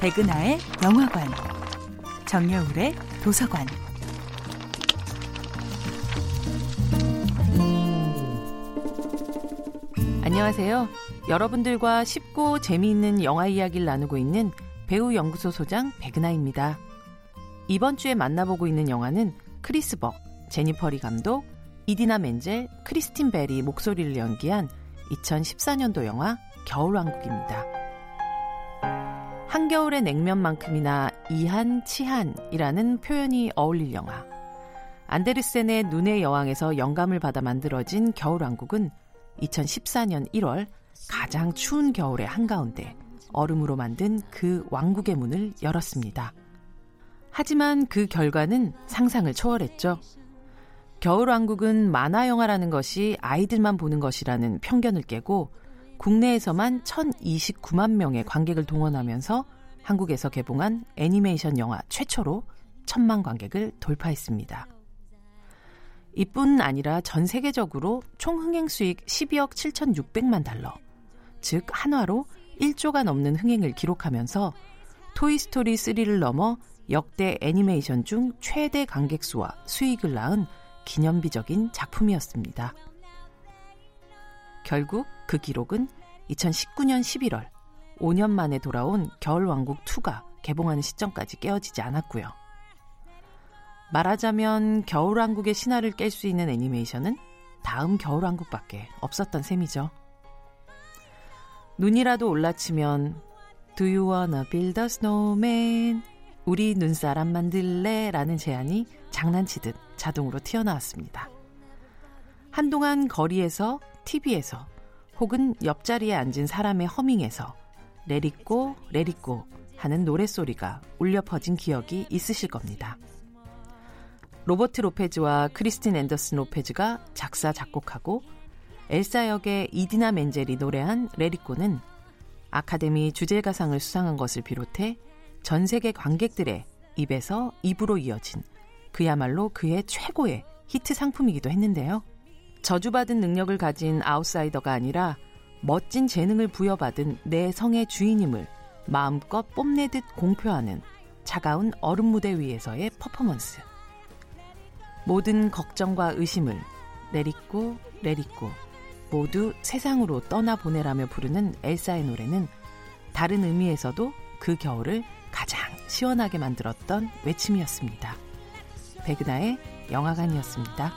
백은하의 영화관, 정여울의 도서관. 안녕하세요. 여러분들과 쉽고 재미있는 영화 이야기를 나누고 있는 배우연구소 소장 백은하입니다. 이번 주에 만나보고 있는 영화는 크리스 버, 제니퍼리 감독, 이디나 멘젤, 크리스틴 베리 목소리를 연기한 2014년도 영화 겨울왕국입니다. 한겨울의 냉면만큼이나 이한, 치한이라는 표현이 어울릴 영화. 안데르센의 눈의 여왕에서 영감을 받아 만들어진 겨울왕국은 2014년 1월 가장 추운 겨울의 한가운데 얼음으로 만든 그 왕국의 문을 열었습니다. 하지만 그 결과는 상상을 초월했죠. 겨울왕국은 만화 영화라는 것이 아이들만 보는 것이라는 편견을 깨고 국내에서만 1,029만 명의 관객을 동원하면서 한국에서 개봉한 애니메이션 영화 최초로 1,000만 관객을 돌파했습니다. 이뿐 아니라 전 세계적으로 총 흥행 수익 12억 7,600만 달러, 즉 한화로 1조가 넘는 흥행을 기록하면서 토이스토리 3를 넘어 역대 애니메이션 중 최대 관객 수와 수익을 낳은 기념비적인 작품이었습니다. 결국 그 기록은 2019년 11월, 5년 만에 돌아온 겨울왕국2가 개봉하는 시점까지 깨어지지 않았고요. 말하자면 겨울왕국의 신화를 깰 수 있는 애니메이션은 다음 겨울왕국밖에 없었던 셈이죠. 눈이라도 올라치면 Do you wanna build a snowman? 우리 눈사람 만들래? 라는 제안이 장난치듯 자동으로 튀어나왔습니다. 한동안 거리에서, TV에서 혹은 옆자리에 앉은 사람의 허밍에서 Let it go, let it go 하는 노랫소리가 울려 퍼진 기억이 있으실 겁니다. 로버트 로페즈와 크리스틴 앤더슨 로페즈가 작사, 작곡하고 엘사 역의 이디나 멘젤이 노래한 Let it go는 아카데미 주제가상을 수상한 것을 비롯해 전 세계 관객들의 입에서 입으로 이어진 그야말로 그의 최고의 히트 상품이기도 했는데요. 저주받은 능력을 가진 아웃사이더가 아니라 멋진 재능을 부여받은 내 성의 주인임을 마음껏 뽐내듯 공표하는 차가운 얼음 무대 위에서의 퍼포먼스. 모든 걱정과 의심을 내딛고 내딛고 모두 세상으로 떠나보내라며 부르는 엘사의 노래는 다른 의미에서도 그 겨울을 가장 시원하게 만들었던 외침이었습니다. 백은하의 영화관이었습니다.